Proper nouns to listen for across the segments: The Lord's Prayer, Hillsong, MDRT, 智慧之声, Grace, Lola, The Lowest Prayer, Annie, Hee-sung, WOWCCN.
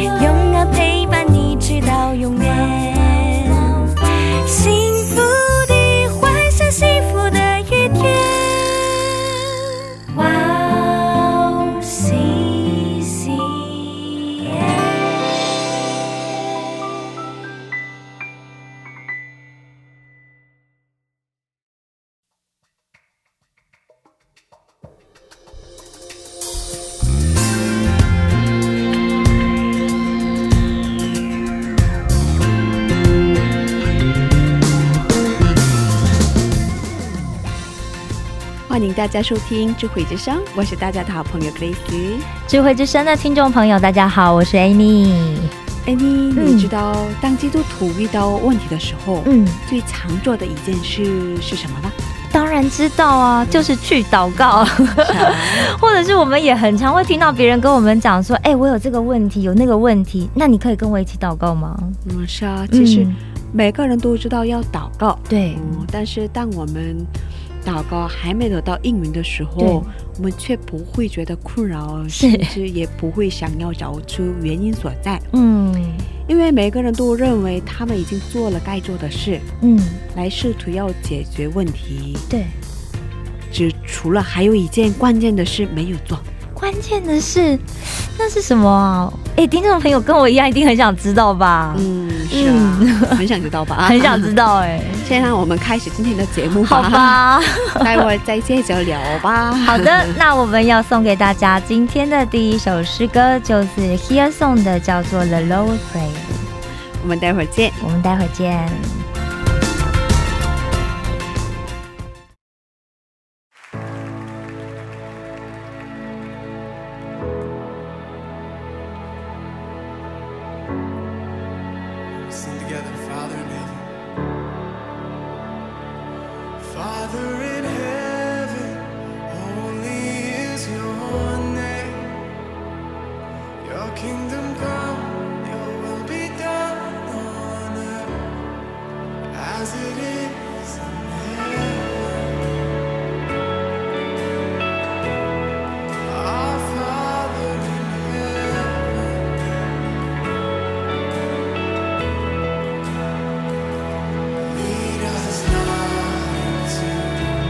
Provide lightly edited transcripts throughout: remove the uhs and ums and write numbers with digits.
永远陪伴你直到永远幸福的幻想幸福的一天 欢迎大家收听智慧之声，我是大家的好朋友 Grace。 智慧之声的听众朋友大家好，我是 Annie。 Annie 你知道当基督徒遇到问题的时候最常做的一件事是什么吗？ 当然知道啊，就是去祷告。或者是我们也很常会听到别人跟我们讲说，哎，我有这个问题有那个问题，那你可以跟我一起祷告吗？是啊，其实每个人都知道要祷告，对，但是当我们 祷告还没得到应允的时候，我们却不会觉得困扰，是，也不会想要找出原因所在。嗯，因为每个人都认为他们已经做了该做的事，嗯，来试图要解决问题，对，只除了还有一件关键的事，没有做。关键的事，那是什么？哎，听众朋友跟我一样一定很想知道吧？嗯，是，很想知道吧？很想知道。哎，现在我们开始今天的节目吧。好吧，待会儿再接着聊吧。好的，那我们要送给大家今天的第一首诗歌，就是 Hillsong 的叫做The Lowest Prayer。 我们待会儿见。 Lead us not into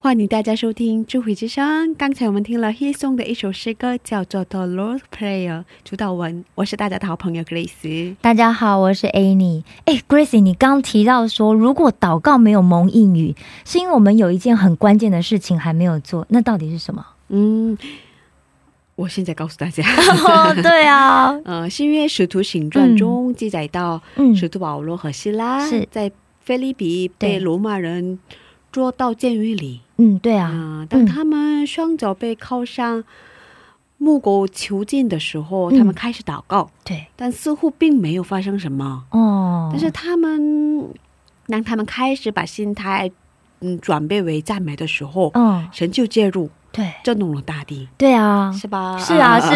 欢迎大家收听智慧之声。刚才我们听了 Hee-sung 的一首诗歌叫做The Lord's Prayer主导文。我是大家的好朋友 Grace。 大家好，我是 Annie。 Grace， 你刚提到说如果祷告没有蒙应允，是因为我们有一件很关键的事情还没有做，那到底是什么？ 我现在告诉大家。对啊，是因为使徒行传中记载到使徒保罗和希拉在腓立比被罗马人 捉到监狱里，对啊，当他们双脚被铐上木狗囚禁的时候，他们开始祷告，但似乎并没有发生什么。但是他们当他们开始把心态转变为赞美的时候，神就介入，这就弄了大地。对啊，是吧？是啊，是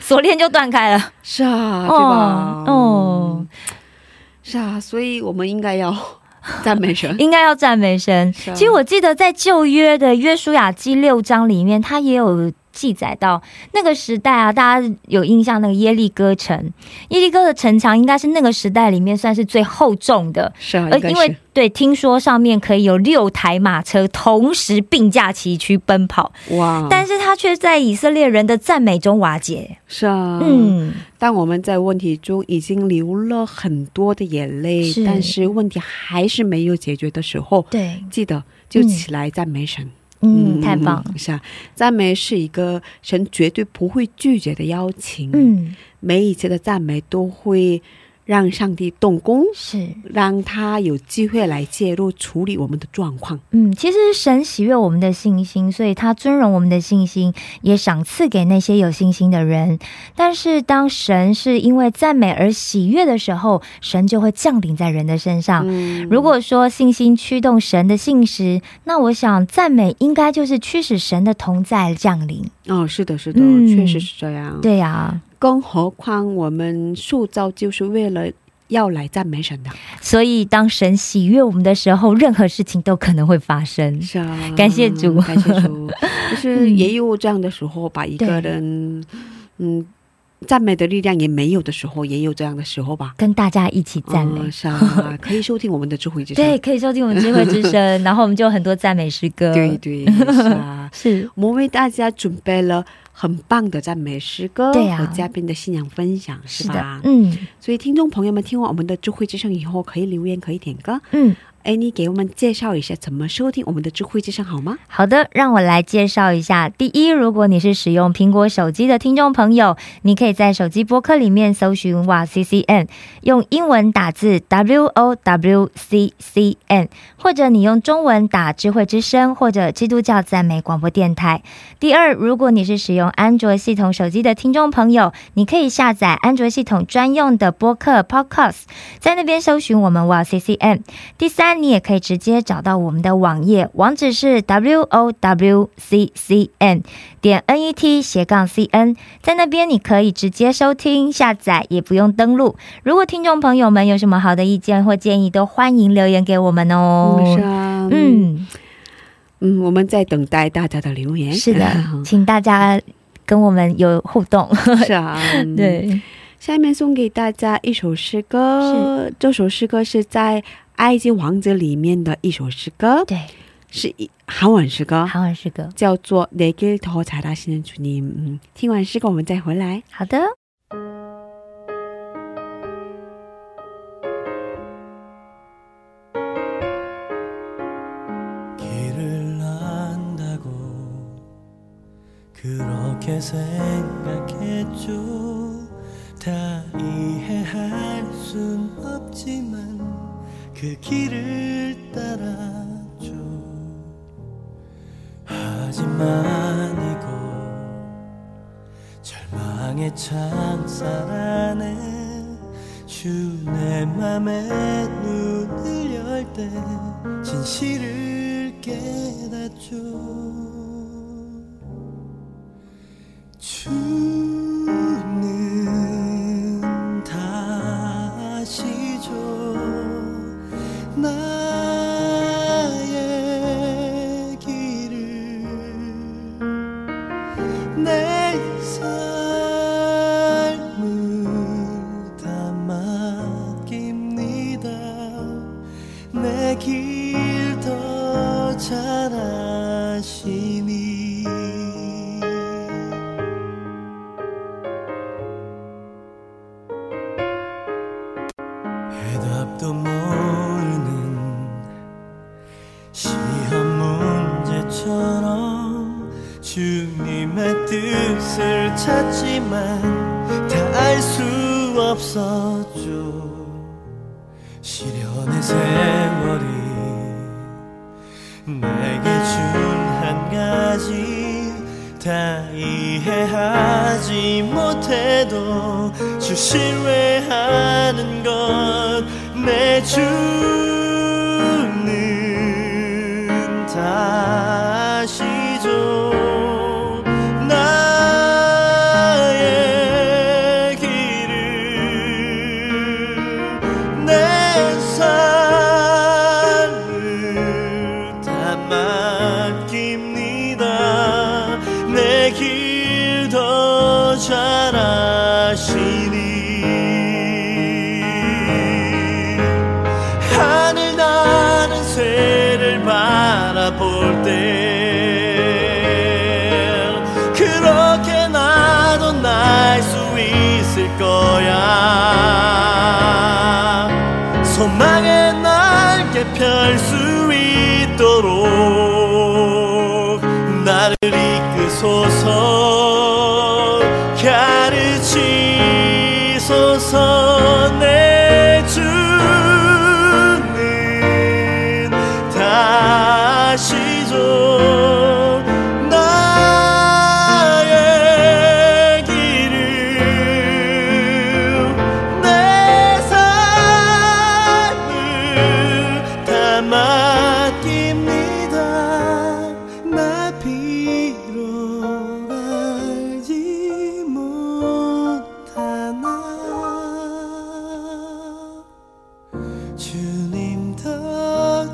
锁链就断开了。是啊，对吧？哦，是啊，所以我们应该要 赞美神，应该要赞美神。其实我记得在旧约的约书亚记6章里面，他也有记载到那个时代啊，大家有印象那个耶利哥城，耶利哥的城墙应该是那个时代里面算是最厚重的，因为对，听说上面可以有6台马车同时并驾齐驱奔跑。哇！但是他却在以色列人的赞美中瓦解。是，嗯，当我们在问题中已经流了很多的眼泪，但是问题还是没有解决的时候，对，记得 就起来赞美神。太棒，是赞美是一个神绝对不会拒绝的邀请，每一次的赞美都会让上帝动工，是让他有机会来介入处理我们的状况。其实神喜悦我们的信心，所以他尊荣我们的信心，也赏赐给那些有信心的人。但是当神是因为赞美而喜悦的时候，神就会降临在人的身上。如果说信心驱动神的信实，那我想赞美应该 就是驱使神的同在降临。哦，是的，是的，确实是这样。对啊，更何况我们受造就是为了要来赞美神的，所以当神喜悦我们的时候，任何事情都可能会发生。感谢主，感谢主。就是也有这样的时候吧，一个人， 赞美的力量也没有的时候，也有这样的时候吧，跟大家一起赞美。对，可以收听我们的智慧之声，然后我们就有很多赞美诗歌和嘉宾的信仰分享，是吧？嗯，所以听众朋友们听完我们的智慧之声以后可以留言，可以点歌。 哎，你给我们介绍一下怎么收听我们的智慧之声好吗？好的，让我来介绍一下。第一，如果你是使用苹果手机的听众朋友， 你可以在手机播客里面搜寻 WOWCCN， 用英文打字 WOWCCN， 或者你用中文打智慧之声或者基督教赞美广播电台。 第二，如果你是使用安卓系统手机的听众朋友， 你可以下载安卓系统专用的播客 Podcast， 在那边搜寻我们 WOWCCN。 第三， 你也可以直接找到我们的网页， 网址是wowccn.net/cn， 在那边你可以直接收听下载，也不用登录。 如果听众朋友们有什么好的意见或建议，都欢迎留言给我们哦。是啊，嗯，我们在等待大家的留言。是的，请大家跟我们有互动。对，下面送给大家一首诗歌，这首诗歌是在 埃及王子里面的一首诗歌，对，是韩文诗歌，叫做 내길 더 잘하시는 주님。 听完诗歌我们再回来。好的。 길을 안다고 그렇게 생각했죠. 다 이해할 순 없지만 그 길을 따라줘. 하지만 이곳 절망의 창살 안에 주 내 맘에 눈을 열 때 진실을 깨닫죠. 주는 다시죠. 나의 길을 내 삶을 다 맡깁니다. 내 길 더 잘하 찾지만 다 알 수 없었죠. 시련의 세월이 내게 준 한 가지 다 이해하지 못해도 주 신뢰하는 건 내 주는 다 아시죠. 나의 길을 내 삶을 다 맡깁니다. 내 길 더 잘 아시니 바라볼 때 그렇게 나도 날 수 있을 거야. 소망의 날개 펼 수 있도록 나를 이끄소서, 가르치소서. 내 주 나의 길을 내 삶을 다 맡깁니다. 나 비록 알지 못하나 주님 더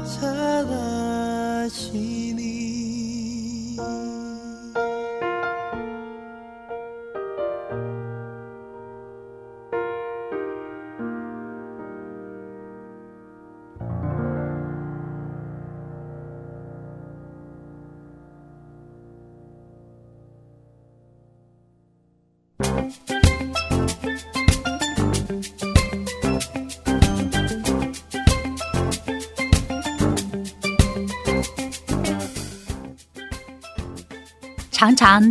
잘 아시니.常常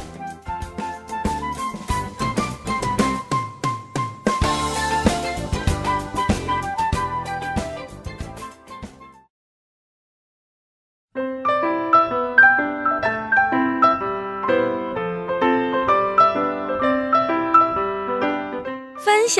分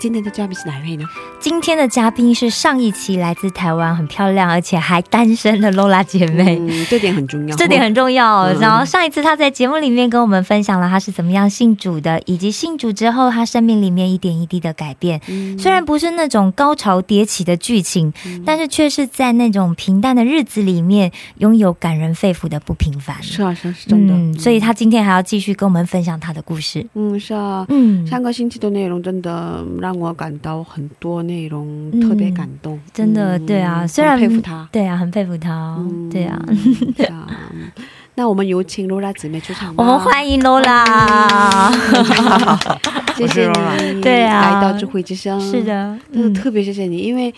今天的嘉宾是哪位呢？ 今天的嘉宾是上一期来自台湾很漂亮而且还单身的Lola姐妹。 这点很重要。 然后上一次她在节目里面跟我们分享了她是怎么样信主的，以及信主之后她生命里面一点一滴的改变。虽然不是那种高潮迭起的剧情，但是却是在那种平淡的日子里面拥有感人肺腑的不平凡。是啊，是真的。所以她今天还要继续跟我们分享她的故事。嗯，是啊，上个星期都内容真的让我感到很 多内容特别感动，真的对啊，虽然很佩服他，对啊，很佩服他，对啊。那我们有请罗拉姊妹出场。我们欢迎罗拉，谢谢你来到智慧之声，是的，特别谢谢你，因为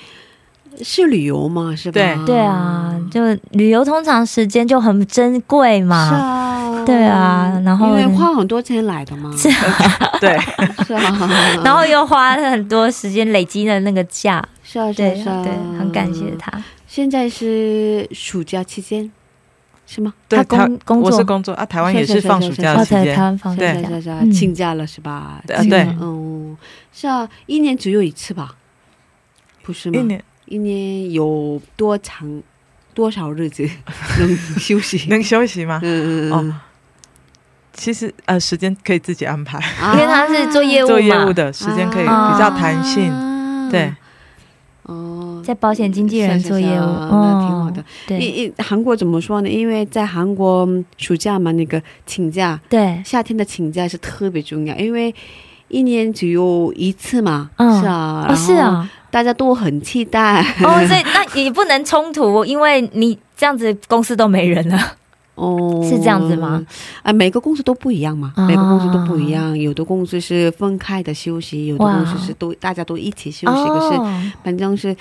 是旅游嘛，是吧？对啊，就旅游通常时间就很珍贵嘛，对啊，然后又花很多钱来的嘛。对，是啊，然后我是工作啊，台湾也是放暑假期间，是吗？对，台湾放暑假请假了是吧？对，是啊，一年只有一次吧？不是，一年有多长 多少日子能休息？能休息吗？因为他是做业务嘛，在保险经纪人做业务。那挺好的。韩国怎么说呢？因为在韩国暑假嘛，那个请假，夏天的请假是特别重要，因为一年只有一次嘛，是啊，是啊， 大家都很期待。哦，所以那也不能冲突，因为你这样子公司都没人了。哦，是这样子吗？啊，每个公司都不一样嘛，每个公司都不一样，有的公司是分开的休息，有的公司是大家都一起休息，可是反正是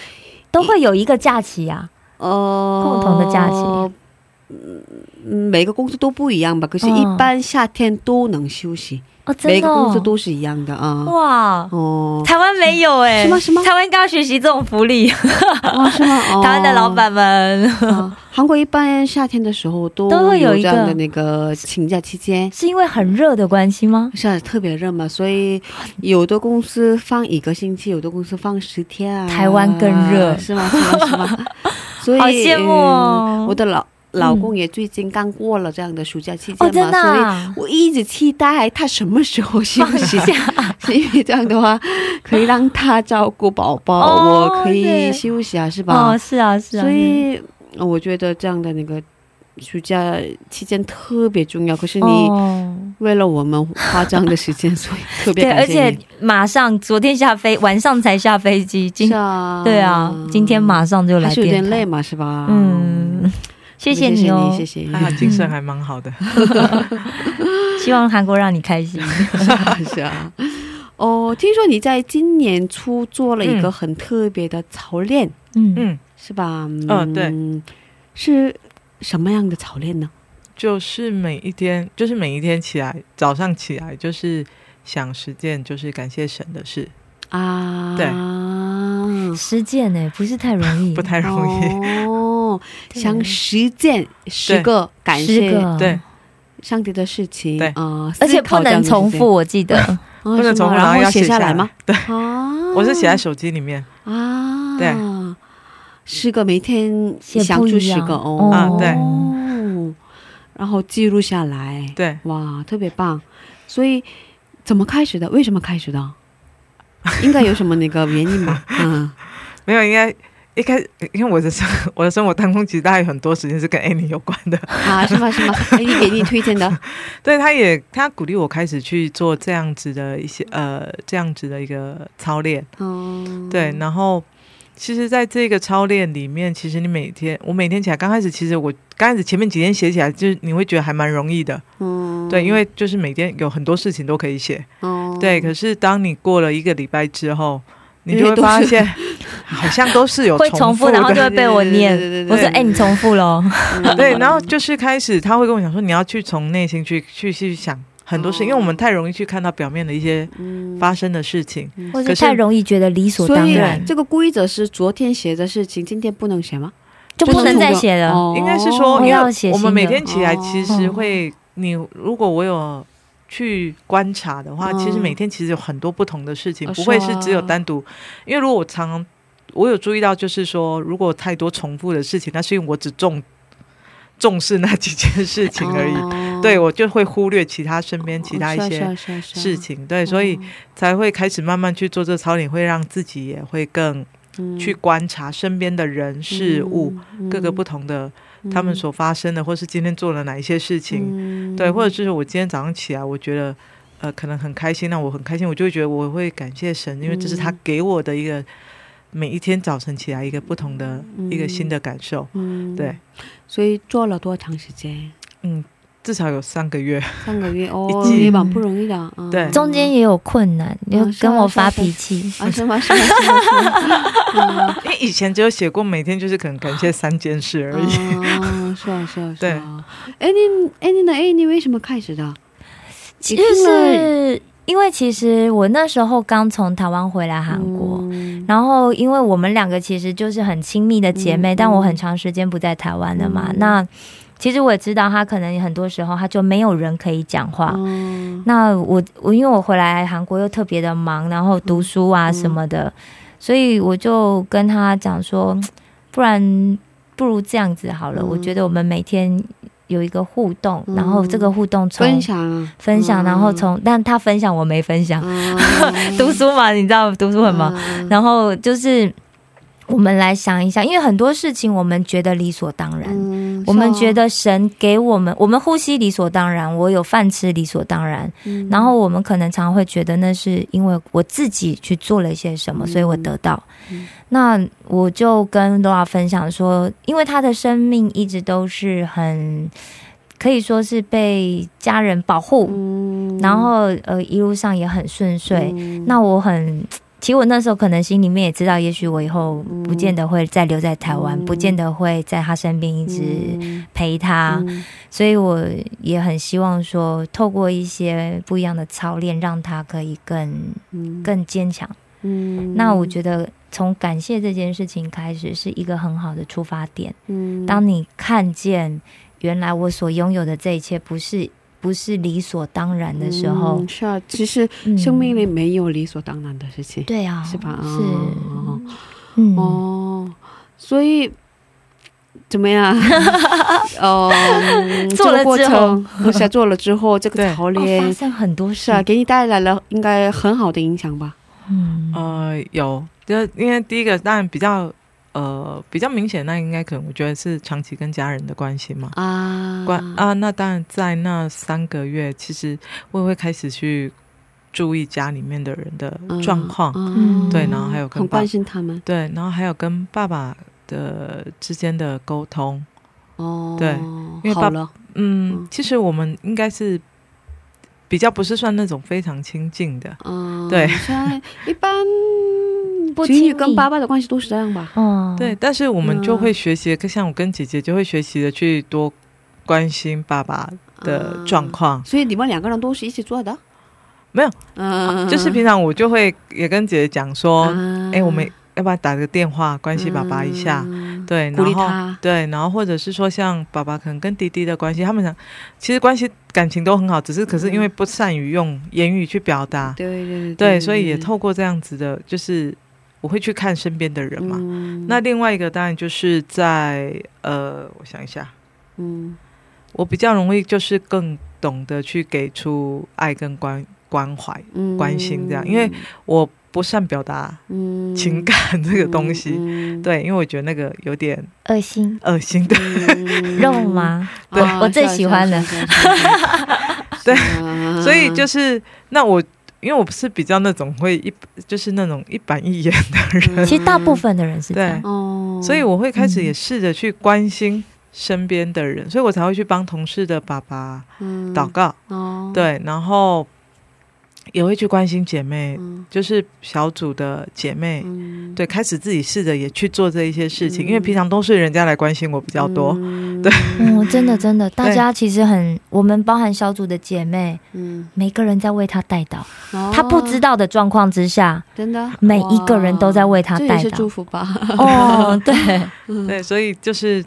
都会有一个假期啊。哦，共同的假期。每个公司都不一样吧，可是一般夏天都能休息。 真的？哇，台湾没有哎，是吗？是吗？台湾刚开学习这种福利。哇，是吗？台湾的老板们，韩国一般夏天的时候都有这样的那个请假期间，是因为很热的关系吗？是，特别热嘛，所以有的公司放一个星期，有的公司放10天啊。台湾更热，是吗？好羡慕哦，我的 老公也最近刚过了这样的暑假期间嘛，所以我一直期待他什么时候休息。所以这样的话可以让他照顾宝宝，我可以休息啊，是吧？哦，是啊，所以我觉得这样的那个暑假期间特别重要。可是你为了我们花这样的时间，所以特别感谢你。对，而且马上昨天下飞，晚上才下飞机，对啊，今天马上就来，还是有点累嘛，是吧？嗯， 谢谢你，谢谢你，啊，精神还蛮好的。希望韩国让你开心。是啊，是啊。哦，听说你在今年初做了一个很特别的操练，嗯，是吧？嗯，对，是什么样的操练呢？就是每一天，就是每一天起来早上起来就是想实践，就是感谢神的事。 啊，实践呢，不是太容易。不太容易，想10件十个感谢，对，上帝的事情，而且不能重复，我记得不能重复，然后写下来吗？我是写在手机里面啊，对，然后记录下来，对，哇，特别棒。所以怎么开始的？为什么开始的？ 应该有什么那个原因吧？没有，应该一开，因为我的生活当中其实大概有很多时间是跟 Annie 有关的。啊，是吗？是吗？Annie 给你推荐的。对，他也鼓励我开始去做这样子的一个操练。对，然后 其实在这个操练里面，其实你每天我每天起来刚开始其实我刚开始前面几天写起来，就是你会觉得还蛮容易的，对，因为就是每天有很多事情都可以写，对，可是当你过了一个礼拜之后，你就会发现好像都是有重复的，然后就会被我念，我说哎你重复了，对，然后就是开始他会跟我讲说你要去从内心去想 很多事，因为我们太容易去看到表面的一些发生的事情，可是太容易觉得理所当然。这个规则是昨天写的事情今天不能写吗？就不能再写了，应该是说我们每天起来其实会，你如果我有去观察的话，其实每天其实有很多不同的事情，那是因为我只重 重视那几件事情而已。对，我就会忽略其他身边其他一些事情。对，所以才会开始慢慢去做这个操练，会让自己也会更去观察身边的人事物，各个不同的他们所发生的，或是今天做了哪一些事情。对，或者就是我今天早上起来我觉得 可能很开心，我很开心，我就会觉得我会感谢神，因为这是他给我的一个 每一天早晨起来一个不同的一个新的感受。对，所以做了多长时间？至少有3个月，3个月哦，也蛮不容易的。对，中间也有困难，你要跟我发脾气。因为以前只有写过每天就是可能感谢3件事而已。是啊是啊。对，Annie呢 Annie 为什么开始的？就是 因为其实我那时候刚从台湾回来韩国，然后因为我们两个其实就是很亲密的姐妹，但我很长时间不在台湾了嘛，那其实我也知道她可能很多时候她就没有人可以讲话，那我因为我回来韩国又特别的忙，然后读书啊什么的，所以我就跟她讲说不然不如这样子好了，我觉得我们每天 有一个互动，然后这个互动分享分享，然后从但他分享我没分享，读书嘛你知道读书很忙，然后就是我们来想一下，因为很多事情我们觉得理所当然，我们觉得神给我们，我们呼吸理所当然，我有饭吃理所当然，然后我们可能常会觉得那是因为我自己去做了一些什么所以我得到。 那我就跟罗拉分享说，因为他的生命一直都是很可以说是被家人保护，然后一路上也很顺遂，那我很其实我那时候可能心里面也知道也许我以后不见得会再留在台湾，不见得会在他身边一直陪他，所以我也很希望说透过一些不一样的操练让他可以更坚强。那我觉得 从感谢这件事情开始是一个很好的出发点，当你看见原来我所拥有的这一个不是理所当然的时候，是啊，其实生命里没有理所当然的事情。对啊，是吧？是哦，做了之后，给你带来了应该很好的影响吧？有。 因为第一个当然比较比较明显，那应该可能我觉得是长期跟家人的关系嘛，那当然在那3个月其实我会开始去注意家里面的人的状况，对，然后还有跟爸爸之间的沟通，对，因为其实我们应该是 比较不是算那种非常亲近的，对，一般不仅跟爸爸的关系都是这样吧？对，但是我们就会学习，像我跟姐姐就会学习的去多关心爸爸的状况，所以你们两个人都是一起做的？没有，就是平常我就会也跟姐姐讲说，我们要不要打个电话关心爸爸一下， 对，然后或者是说像爸爸可能跟弟弟的关系，他们其实关系感情都很好，只是因为不善于用言语去表达，对对对，所以也透过这样子的，就是我会去看身边的人嘛。那另外一个当然就是在我想一下，我比较容易就是更懂得去给出爱跟关怀关心这样，因为我 不善表达情感这个东西，对，因为我觉得那个有点恶心，肉麻，对，我最喜欢的。所以就是那我因为我不是比较那种会就是那种一板一眼的人，其实大部分的人是这样，所以我会开始也试着去关心身边的人，所以我才会去帮同事的爸爸祷告，对，然后 也会去关心姐妹，就是小组的姐妹，对，开始自己试着也去做这一些事情，因为平常都是人家来关心我比较多，对，真的真的大家其实很，我们包含小组的姐妹每个人在为他带到，他不知道的状况之下真的每一个人都在为他带到，这也是祝福吧。哦对对，所以就是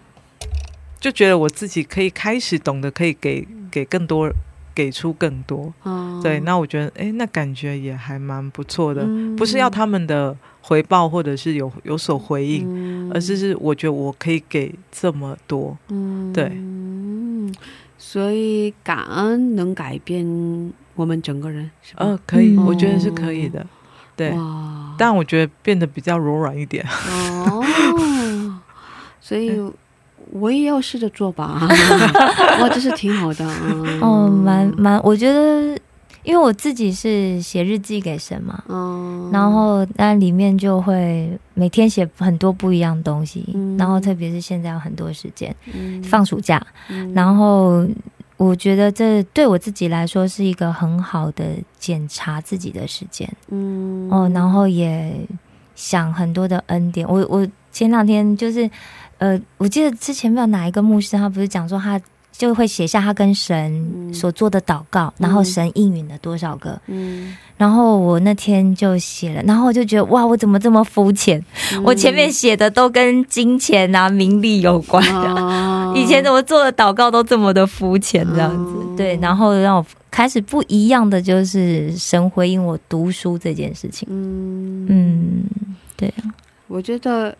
就觉得我自己可以开始懂得可以给更多 给出更多，对，那我觉得哎，那感觉也还蛮不错的，不是要他们的回报或者是有所回应，而是我觉得我可以给这么多，对，所以感恩能改变我们整个人，可以，我觉得是可以的，对，但我觉得变得比较柔软一点，所以 我也要试着做吧，哇，这是挺好的。哦，蛮我觉得因为我自己是写日记给神嘛，然后那里面就会每天写很多不一样东西，然后特别是现在有很多时间放暑假，然后我觉得这对我自己来说是一个很好的检查自己的时间。哦，然后也想很多的恩典，我前两天就是我记得之前没有哪一个牧师他不是讲说他就会写下他跟神所做的祷告，然后神应允的多少个，然后我那天就写了，然后我就觉得哇，我怎么这么肤浅，我前面写的都跟金钱啊名利有关，以前的我做的祷告都这么的肤浅这样子，对，然后让我开始不一样的就是神回应我读书这件事情。对，我觉得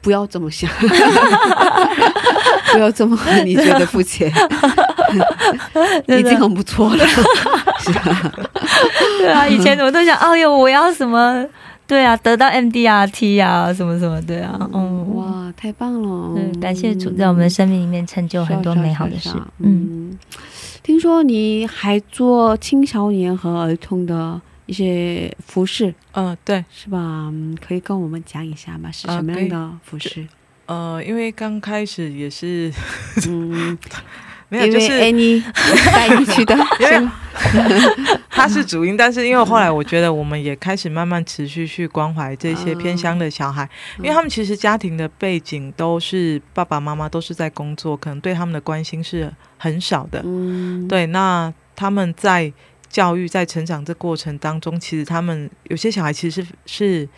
不要这么想，不要这么你觉得肤浅，已经很不错了。对啊，以前我都想，哎呦，我要什么，对啊，得到 MDRT 啊，什么什么，对啊，哇，太棒了，感谢主在我们生命里面成就很多美好的事。听说你还做青少年和儿童的 一些服饰，对，是吧？可以跟我们讲一下吗？是什么样的服饰？因为刚开始也是没有，就是 Annie 带进去的，他是主营，但是因为后来我觉得我们也开始慢慢持续去关怀这些偏乡的小孩，因为他们其实家庭的背景都是爸爸妈妈都是在工作，可能对他们的关心是很少的。对，那他们在 教育在成长这过程当中，其实他们有些小孩其实是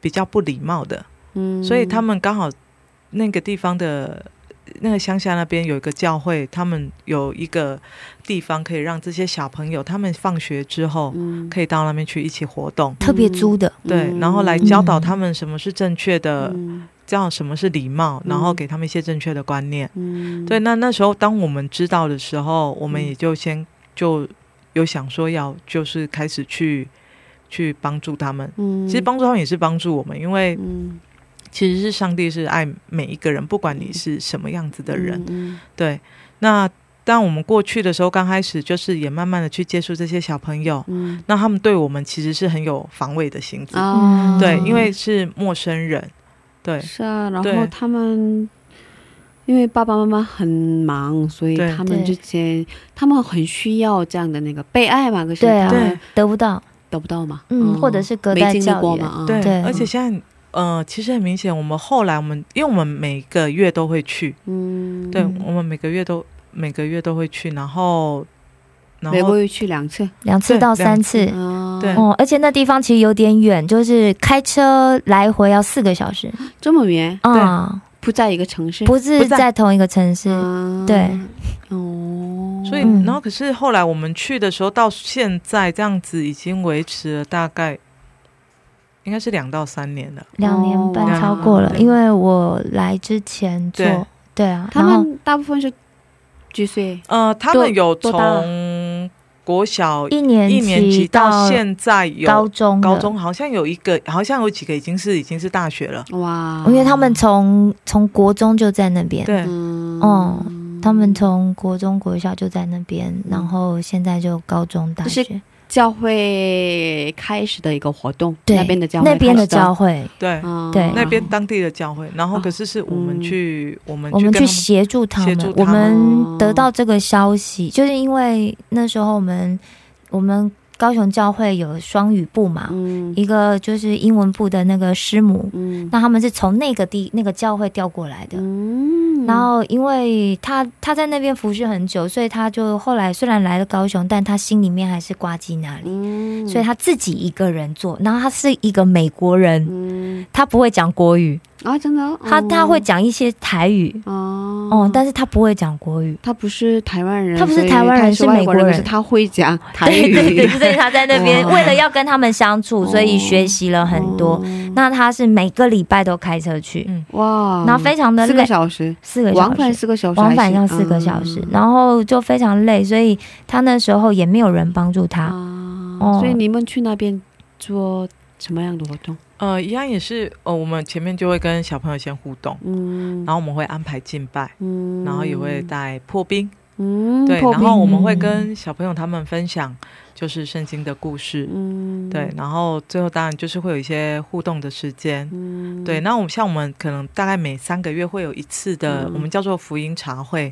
比较不礼貌的，所以他们刚好那个地方的那个乡下那边有一个教会，他们有一个地方可以让这些小朋友他们放学之后可以到那边去一起活动，特别租的，对，然后来教导他们什么是正确的 叫什么是礼貌，然后给他们一些正确的观念。对，那时候当我们知道的时候，我们也就先就有想说要就是开始去帮助他们，其实帮助他们也是帮助我们，因为其实是上帝是爱每一个人，不管你是什么样子的人。对，那 当我们过去的时候，刚开始就是也慢慢的去接触这些小朋友，那他们对我们其实是很有防卫的心思。对，因为是陌生人，对，是啊，然后他们因为爸爸妈妈很忙，所以他们之间他们很需要这样的那个被爱嘛，可是他得不到嘛，或者是隔代教育，对，得不到嘛，得不到嘛。或者是隔代教育，对，而且现在 其实很明显我们后来我们因为我们每个月都会去，对，我们每个月都每个月都会去，然后每个月去两次，两次到三次，对，而且那地方其实有点远，就是开车来回要4个小小时，这么远，对，不在一个城市，不在同一个城市，对，然后可是后来我们去的时候到现在这样子已经维持了大概 应该是2到3年了，2年半超过了，因为我来之前做，对啊，他们大部分是几岁？他们有从国小一年级到现在高中，好像有一个已经是大学了，哇，因为他们从国中就在那边，对，他们从国中国小就在那边，然后现在就高中大学。 开始的一个活动，那边的教会，对，那边当地的教会，对，那边当地的教会，然后可是我们去我们去跟他们，我们高雄教会有双语部嘛，一个就是英文部的那个师母，那他们是从那个地那个教会调过来的，然后因为他在那边服侍很久，所以他就后来虽然来了高雄，但他心里面还是挂记那里，所以他自己一个人做，然后他是一个美国人，他不会讲国语，真的，他会讲一些台语，但是他不会讲国语，他不是台湾人，他不是台湾人，是美国人，他会讲，对对对，所以他在那边为了要跟他们相处，所以学习了很多，那他是每个礼拜都开车去，哇，然后非常的累，所以他那时候也没有人帮助他，所以你们去那边做什么样的活动？ 一样也是我们前面就会跟小朋友先互动，然后我们会安排进度，然后也会带破冰，对，然后我们会跟小朋友他们分享就是圣经的故事。对，然后最后当然就是会有一些互动的时间。对，那我们像我们可能大概每3个月会有一次的我们叫做福音茶会，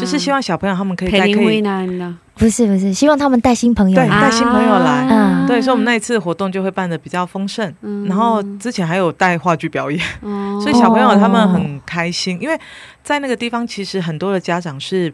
就是希望小朋友他们可以在不是不是希望他们带新朋友来，对，所以我们那一次活动就会办得比较丰盛，然后之前还有带话剧表演，所以小朋友他们很开心，因为在那个地方其实很多的家长是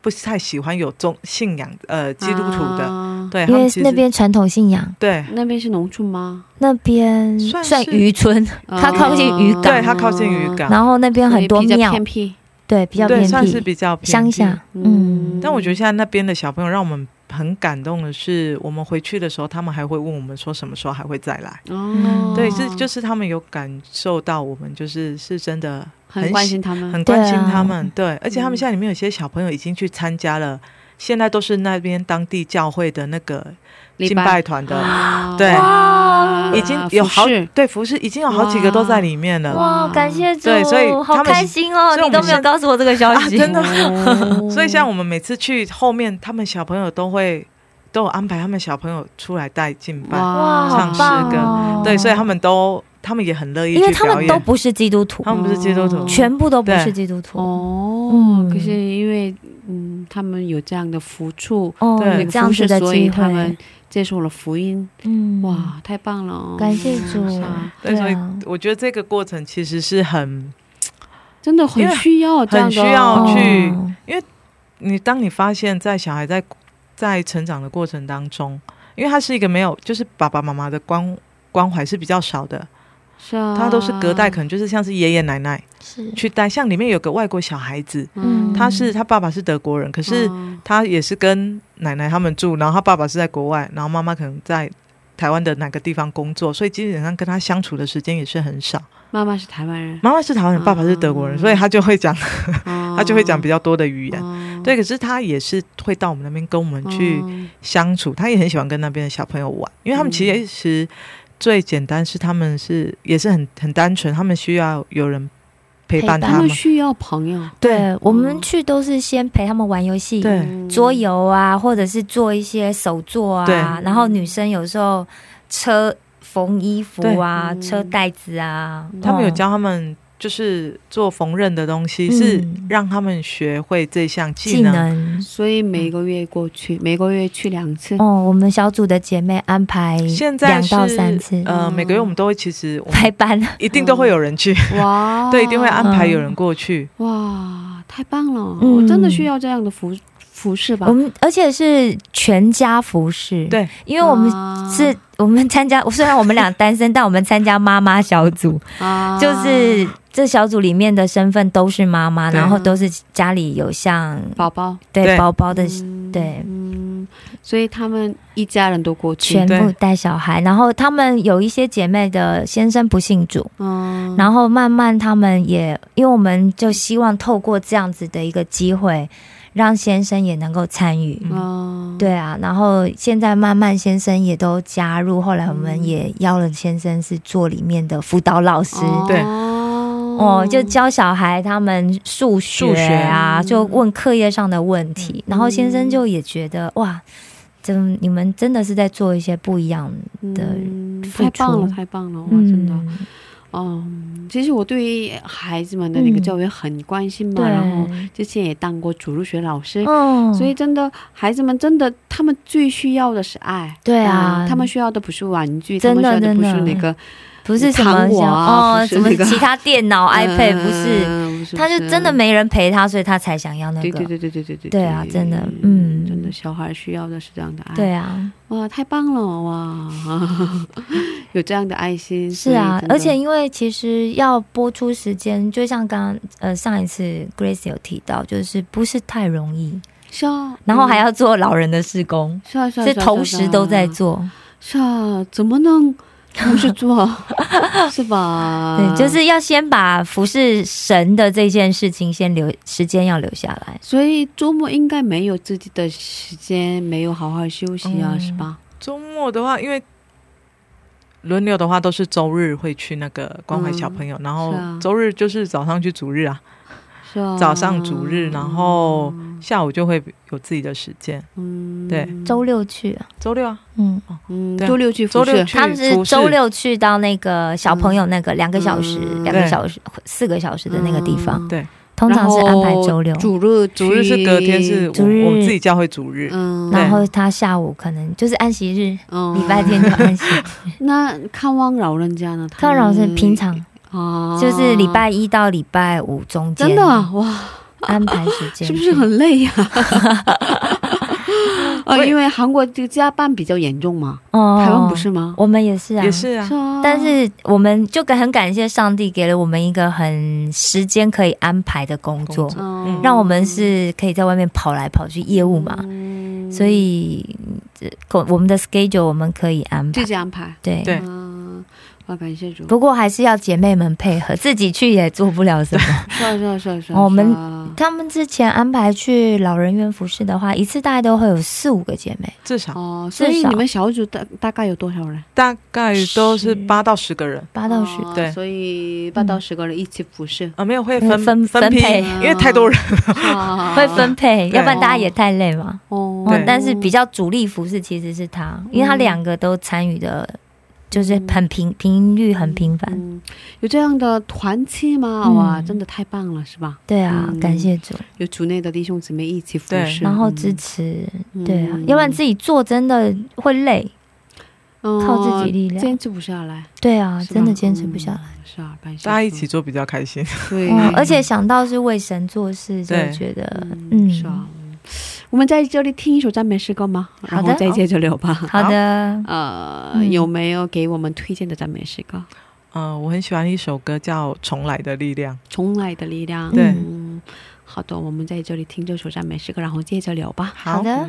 不太喜欢有信仰基督徒的，对，那边传统信仰，对，那边是农村吗？那边算是渔村，它靠近渔港，对，它靠近渔港，然后那边很多庙，对，比较偏僻，对，比较偏僻乡下。嗯，但我觉得现在那边的小朋友让我们很感动的是，我们回去的时候他们还会问我们说什么时候还会再来，对，这就是他们有感受到我们就是是真的 很关心他们，对，而且他们现在里面有些小朋友已经去参加了现代都是那边当地教会的那个敬拜团的，对，已经有好对服饰已经有好几个都在里面了。哇，感谢主，你都没有告诉我这个消息。真的，所以像我们每次去后面他们小朋友都会 都安排他们小朋友出来带敬拜唱诗歌，对，所以他们都他们也很乐意去表演，因为他们都不是基督徒，他们不是基督徒，全部都不是基督徒哦，可是因为他们有这样的付出，对，这样子的机会，他们这也是我很需要很需要去，因为你当你发现在小孩在 在成长的过程当中，因为他是一个没有就是爸爸妈妈的关怀是比较少的，他都是隔代，可能就是像是爷爷奶奶去带，像里面有个外国小孩子，他爸爸是德国人，可是他也是跟奶奶他们住，然后爸爸是在国外，然后妈妈可能在台湾的哪个地方工作，所以基本上跟他相处的时间也是很少。 妈妈是台湾人，妈妈是台湾人，爸爸是德国人，所以他就会讲，他就会讲比较多的语言。对，可是他也是会到我们那边跟我们去相处，他也很喜欢跟那边的小朋友玩，因为他们其实最简单是他们是也是很单纯，他们需要有人陪伴他们。他们需要朋友，对，我们去都是先陪他们玩游戏，桌游啊，或者是做一些手作啊，然后女生有时候 缝衣服啊，车带子啊，他们有教他们就是做缝纫的东西是让他们学会这项技能，所以每个月过去每个月去2次，我们小组的姐妹安排2到3次，每个月我们都会其实排班，一定都会有人去。哇，太棒了，真的需要这样的服务。 服饰吧，我们而且是全家服饰，对，因为我们是我们参加，虽然我们俩单身，但我们参加妈妈小组，就是这小组里面的身份都是妈妈，然后都是家里有像宝宝，对，宝宝的，对，所以他们一家人都过去，全部带小孩，然后他们有一些姐妹的先生不信主，然后慢慢他们也因为我们就希望透过这样子的一个机会 让先生也能够参与。对啊，然后现在慢慢先生也都加入，后来我们也邀了先生是做里面的辅导老师，对，就教小孩他们数学啊，就问课业上的问题，然后先生就也觉得哇，你们真的是在做一些不一样的付出。太棒了，太棒了，真的 其实我对孩子们的那个教育很关心嘛，然后之前也当过主日学老师，所以真的孩子们真的他们最需要的是爱。对啊，他们需要的不是玩具，真的不是那个 不是什么小孩需要的不是玩具，真的没人陪他，所以他才想要那个。对对对对对对对对对啊，真的真的小孩需要的是这样的爱。对啊，哇，太棒了哇，有这样的爱心。是啊，而且因为其实要播出时间，就像刚上一次 Grace 有提到，就是不是太容易，然后还要做老人的事工，是同时都在做，是怎么能 不是做，是吧？对，就是要先把服侍神的这件事情先留时间要留下来。所以周末应该没有自己的时间，没有好好休息啊，是吧？周末的话，因为轮流的话都是周日会去那个关怀小朋友，然后周日就是早上去主日啊。早上主日，然后下午就会有自己的时间。对，周六去啊，周六啊，嗯，周六去周六去，他们是周六去到那个小朋友那个2个小时2个小时4个小时的那个地方。对， 然后看望老人家呢，看老人平常就是礼拜一到礼拜五中间，真的哇，安排时间是不是很累呀？因为韩国这个加班比较严重嘛，台湾不是吗？我们也是啊，但是我们就很感谢上帝给了我们一个很时间可以安排的工作，让我们是可以在外面跑来跑去业务嘛，所以我们的 schedule我们可以安排。对， 我感谢主。不过还是要姐妹们配合，自己去也做不了什么。是是是是，我们他们之前安排去老人院服侍的话，一次大概都会有4-5个姐妹至少，所以你们小组大概有多少人？大概都是8到10个人。8到10个人一起服侍，没有会分配，因为太多人，会分配要不然大家也太累嘛。但是比较主力服侍其实是他，因为他两个都参与的 就是很频率很频繁。有这样的团契吗？哇，真的太棒了，是吧？对啊，感谢主，有主内的弟兄姊妹一起服侍，然后支持，对啊，要不然自己做真的会累，靠自己力量坚持不下来。对啊，真的坚持不下来，是啊，大家一起做比较开心。对，而且想到是为神做事就觉得，嗯，是啊。 我们在这里听一首赞美诗歌吗？好的，有没有给我们推荐的赞美诗歌？我很喜欢一首歌叫《重来的力量》。重来的力量，对，好的，我们在这里听这首赞美诗歌，然后接着聊吧。好的。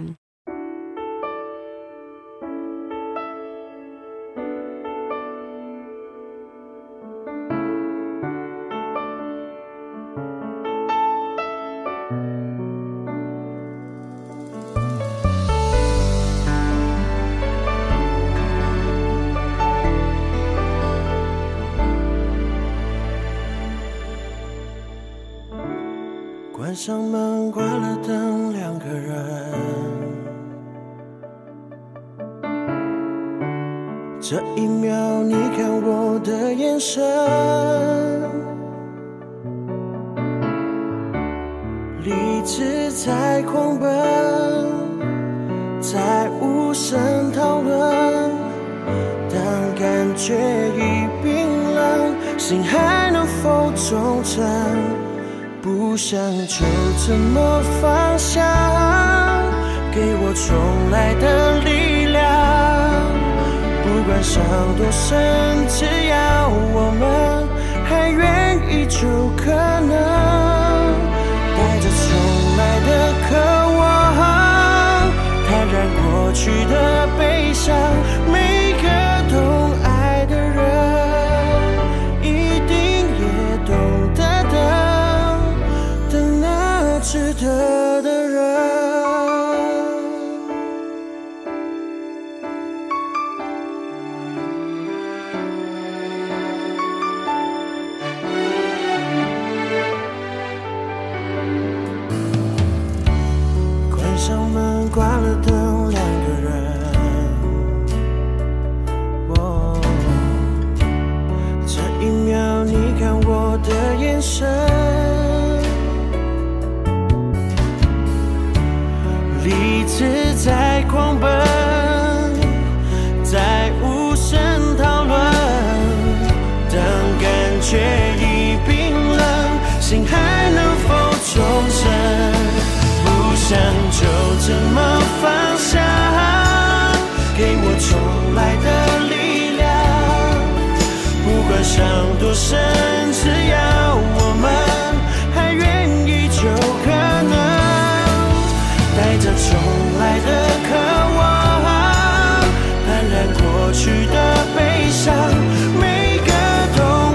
重来的力量，不管伤多深，只要我们还愿意就可能带着重来的渴望，淡然过去的悲伤。每个懂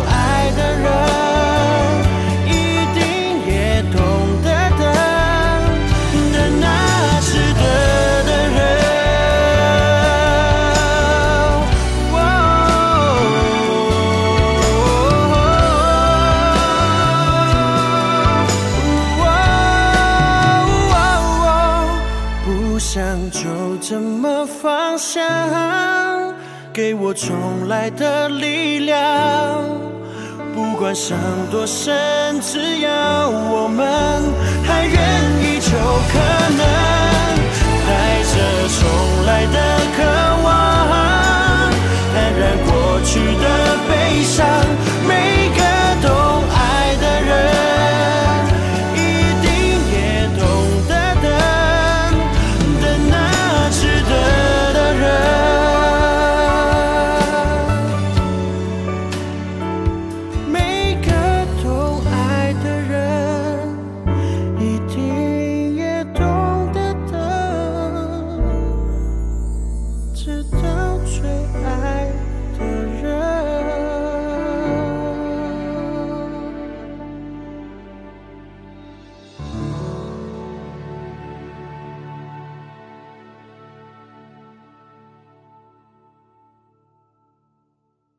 爱的人。想给我重来的力量，不管伤多深，只要我们还愿意就可能，带着重来的渴望，淡然过去的悲伤，每个懂爱的人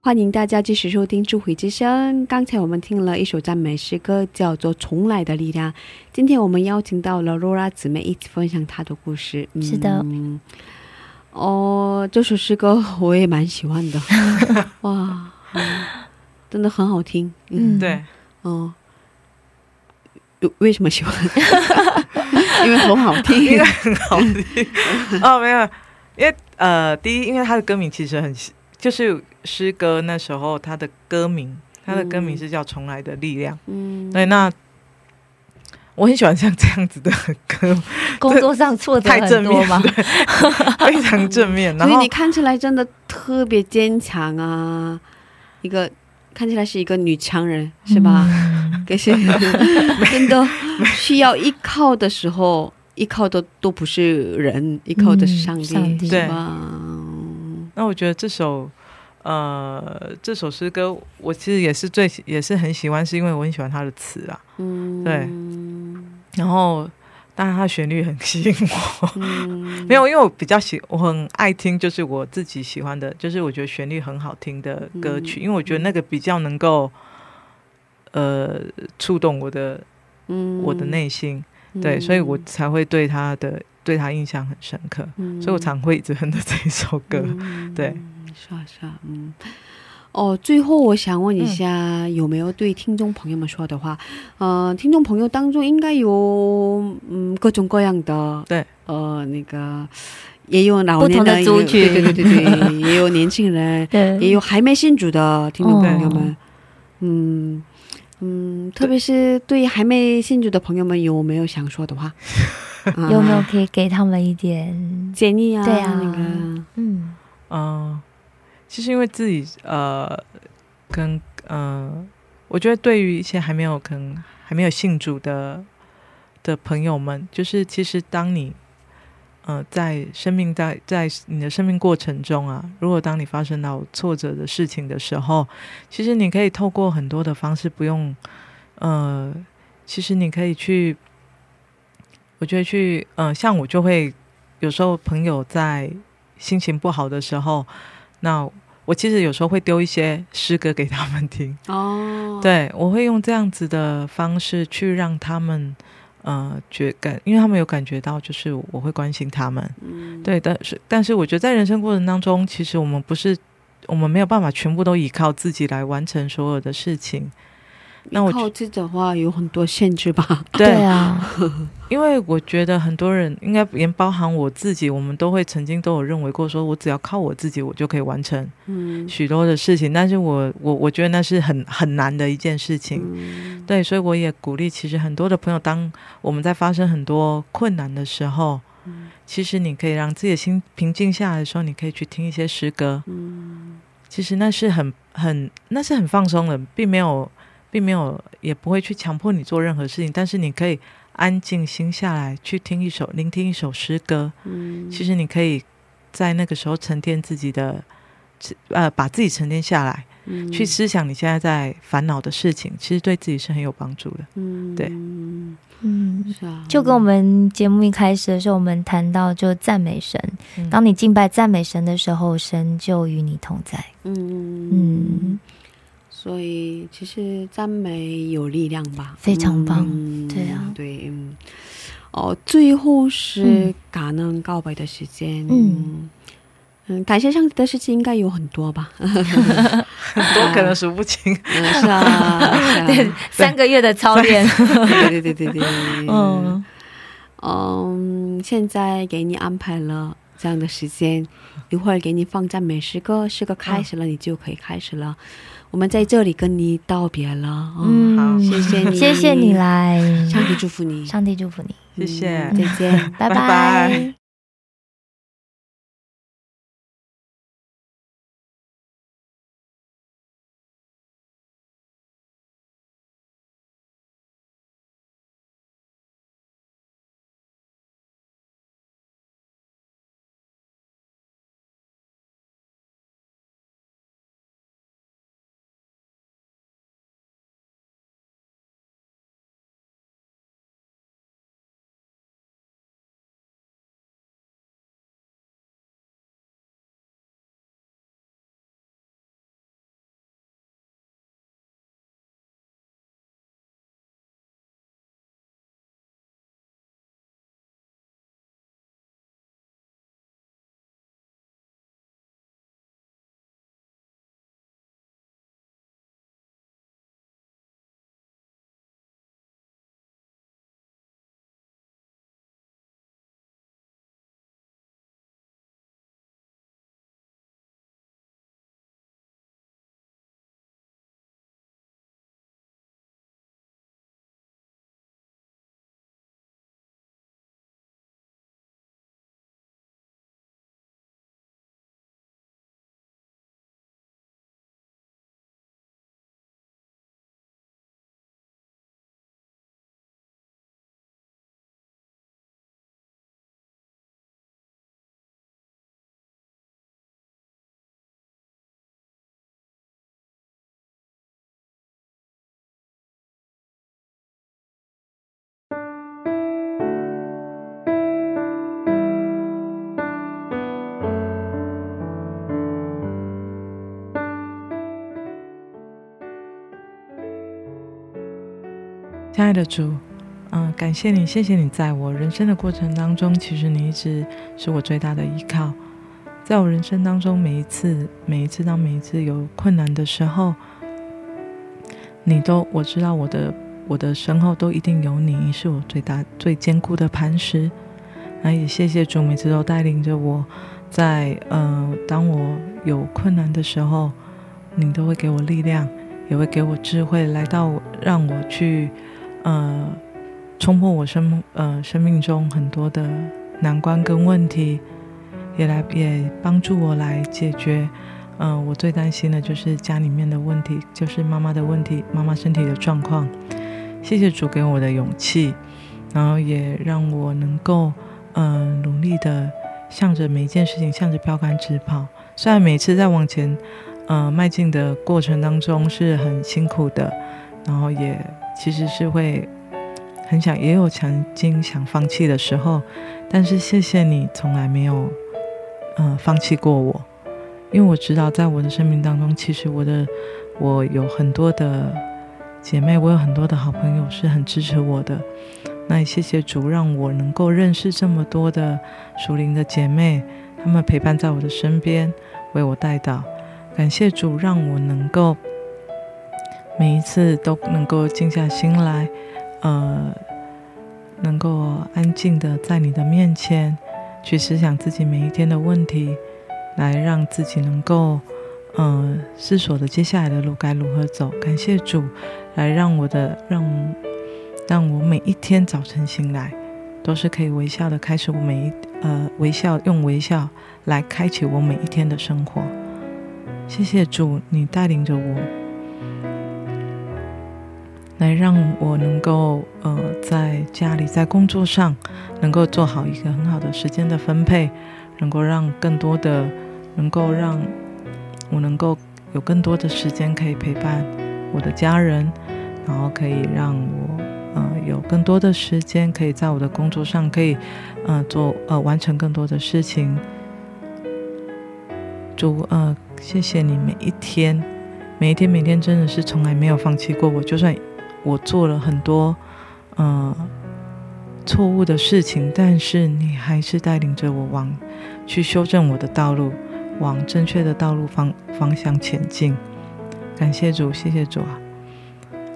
欢迎大家继续收听智慧之声。刚才我们听了一首赞美诗歌叫做重来的力量，今天我们邀请到了罗拉姊妹一起分享她的故事。是的，哦，这首诗歌我也蛮喜欢的。哇，真的很好听。对，为什么喜欢？因为很好听。没有，第一因为她的歌名其实很 就是诗歌那时候他的歌名，他的歌名是叫《重来的力量》。对，那我很喜欢像这样子的歌，工作上挫折很多嘛，非常正面，所以你看起来真的特别坚强啊，一个看起来是一个女强人是吧？可是真的需要依靠的时候依靠的都不是人，依靠的是上帝是吧？那我觉得这首 这首诗歌我其实也是最喜欢是因为我很喜欢它的词啊，对，然后但它旋律很吸引我，没有，因为我比较喜欢爱听就是我自己喜欢的，就是我觉得那个比较能够触动我的内心，对，所以我才会对它印象很深刻，所以我常会一直哼着这一首歌，对。 是啊，是啊，哦，最后我想问一下有没有对听众朋友们说的话，听众朋友当中应该有各种各样的，对，那个也有老年人，对对对，也有年轻人，也有还没信主的听众朋友们，特别是对还没信主的朋友们有没有想说的话，有没有可以给他们一点建议啊？对啊，那个，嗯， 其实因为自己跟我觉得对于一些还没有信主的朋友们，就是其实当你在生命在你的生命过程中啊，如果当你发生到挫折的事情的时候，其实你可以透过很多的方式，不用其实你可以去，我觉得去像我就会有时候朋友在心情不好的时候， 那我其实有时候会丢一些诗歌给他们听，对，我会用这样子的方式去让他们觉得感，因为他们有感觉到就是我会关心他们，对，但是我觉得在人生过程当中其实我们不是我们没有办法全部都一靠自己来完成所有的事情，那我觉得很多人应该包含我自己，我们都会曾经都有认为过说我只要靠我自己我就可以完成许多的事情，但是我觉得那是很难的一件事情，对，所以我也鼓励其实很多的朋友，当我们在发生很多困难的时候，其实你可以让自己心平静下来的时候，你可以去听一些诗歌，其实那是很 但是你可以安静心下来去听一首聆听一首诗歌，其实你可以在那个时候沉淀自己的把自己沉淀下来，去思想你现在在烦恼的事情，其实对自己是很有帮助的，对，就跟我们节目一开始的时候我们谈到就赞美神，当你敬拜赞美神的时候神就与你同在，嗯， 所以其实赞美有力量吧，非常棒，对啊，对，最后是感恩告白的时间。感谢上帝的事情应该有很多吧，多可能数不清。是啊，对，3个月的操练。现在给你安排了这样的时间，一会儿给你放赞美诗歌，诗歌开始了，你就可以开始了。我们在这里跟你道别了，谢谢你，谢谢你来，上帝祝福你，上帝祝福你，谢谢，再见，拜拜。 亲爱的主，感谢你，谢谢你在我人生的过程当中，其实你一直是我最大的依靠。在我人生当中每一次当每一次有困难的时候，你都我知道我的身后都一定有你，你是我最坚固的磐石。那也谢谢主，每次都带领着我，在当我有困难的时候，你都会给我力量，也会给我智慧，来到让我去 冲破我生命中很多的难关跟问题，也帮助我来解决我最担心的就是家里面的问题，就是妈妈的问题，妈妈身体的状况。谢谢主给我的勇气，然后也让我能够努力的向着每一件事情向着标杆直跑，虽然每次在往前迈进的过程当中是很辛苦的，然后也 其实是会很想也有强经想放弃的时候，但是谢谢你从来没有放弃过我，因为我知道在我的生命当中，其实我有很多的姐妹，我有很多的好朋友是很支持我的。那也谢谢主让我能够认识这么多的属灵的姐妹，她们陪伴在我的身边，为我带祷。感谢主让我能够 每一次都能够静下心来思索接下来的路该如何走。感谢主，来让我每一天早晨醒来都是可以微笑的开始我每一天，用微笑来开启我每一天的生活。谢谢主，你带领着我 来让我能够在家里在工作上能够做好一个很好的时间的分配，能够让更多的能够让我能够有更多的时间可以陪伴我的家人，然后可以让我有更多的时间可以在我的工作上可以做完成更多的事情。主，谢谢你每一天每一天真的是从来没有放弃过我，就算 我做了很多错误的事情，但是你还是带领着我去修正我的道路，往正确的道路 方向前进。感谢主，谢谢主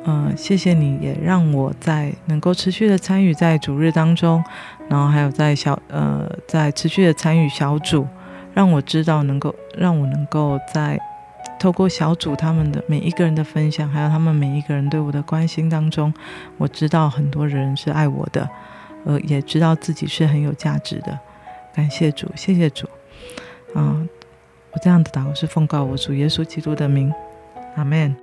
啊，谢谢你也让我在能够持续的参与在主日当中，然后还有在持续的参与小组，让我知道让我能够在透过小组他们的每一个人的分享，还有他们每一个人对我的关心当中，我知道很多人是爱我的，也知道自己是很有价值的。感谢主，谢谢主啊！我这样的祷告是奉告我主耶稣基督的名，阿们。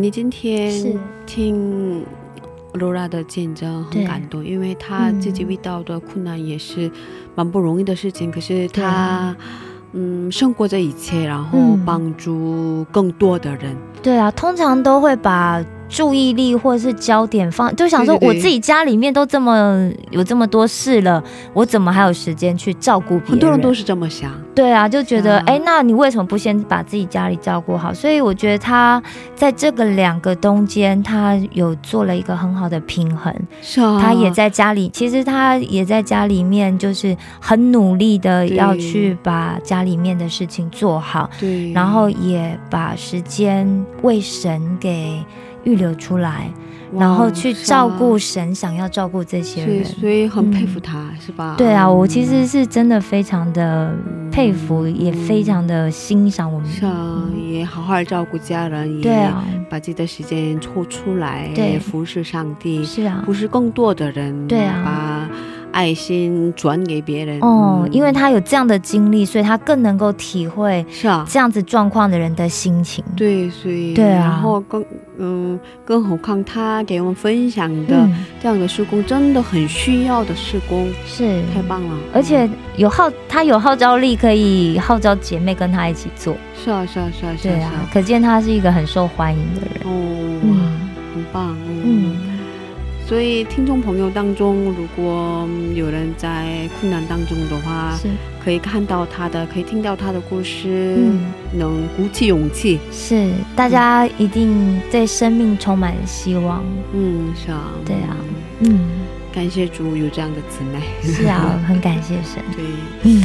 你今天听 Laura 的见证很感动，因为她自己遇到的困难也是蛮不容易的事情，可是她胜过这一切，然后帮助更多的人。对啊，通常都会把 注意力或是焦点放，就想说我自己家里面都这么有这么多事了，我怎么还有时间去照顾别人？很多人都是这么想。对啊，就觉得哎，那你为什么不先把自己家里照顾好？所以我觉得他在这个两个中间，他有做了一个很好的平衡，他也在家里，其实他也在家里面就是很努力的要去把家里面的事情做好，然后也把时间为神给 预留出来，然后去照顾神想要照顾这些人。所以我其实是真的非常的佩服他，是吧？对啊，我其实是真的非常的佩服，也非常的欣赏我们，也好好照顾家人，也把自己的时间抽出来，也服侍上帝，是啊，不是更多的人，对啊， 爱心转给别人。因为他有这样的经历，所以他更能够体会这样子状况的人的心情。对，然后更何况他给我们分享的这样的事工真的很需要的事工，是太棒了。而且有号召力可以号召姐妹跟他一起做，是啊是啊是啊，对啊，可见他是一个很受欢迎的人。哦，很棒。嗯， 所以听众朋友当中，如果有人在困难当中的话，可以看到他的，可以听到他的故事，能鼓起勇气。是，大家一定在生命充满希望。嗯，是啊，对啊，嗯，感谢主有这样的姊妹。是啊，很感谢神。对，嗯，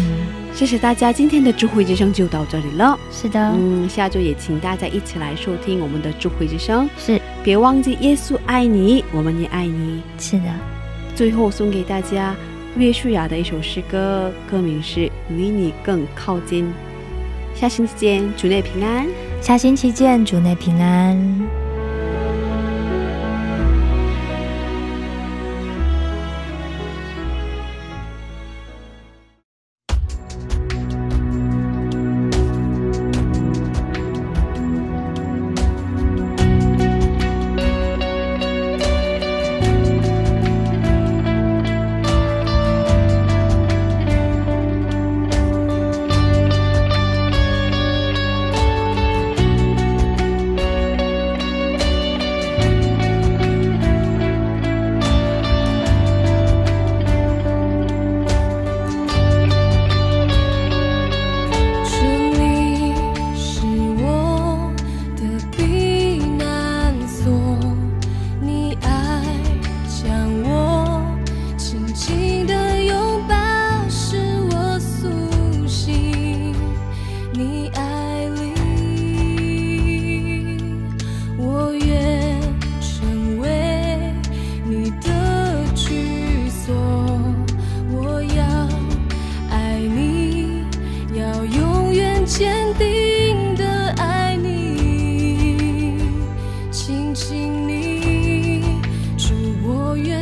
谢谢大家，今天的智慧之声就到这里了。是的，嗯，下周也请大家一起来收听我们的智慧之声。是， 别忘记耶稣爱你，我们也爱你。是的，最后送给大家 约书亚的一首诗歌， 歌名是与你更靠近。 下星期见，主内平安。 下星期见，主内平安。坚定的爱你，轻轻你，主我愿。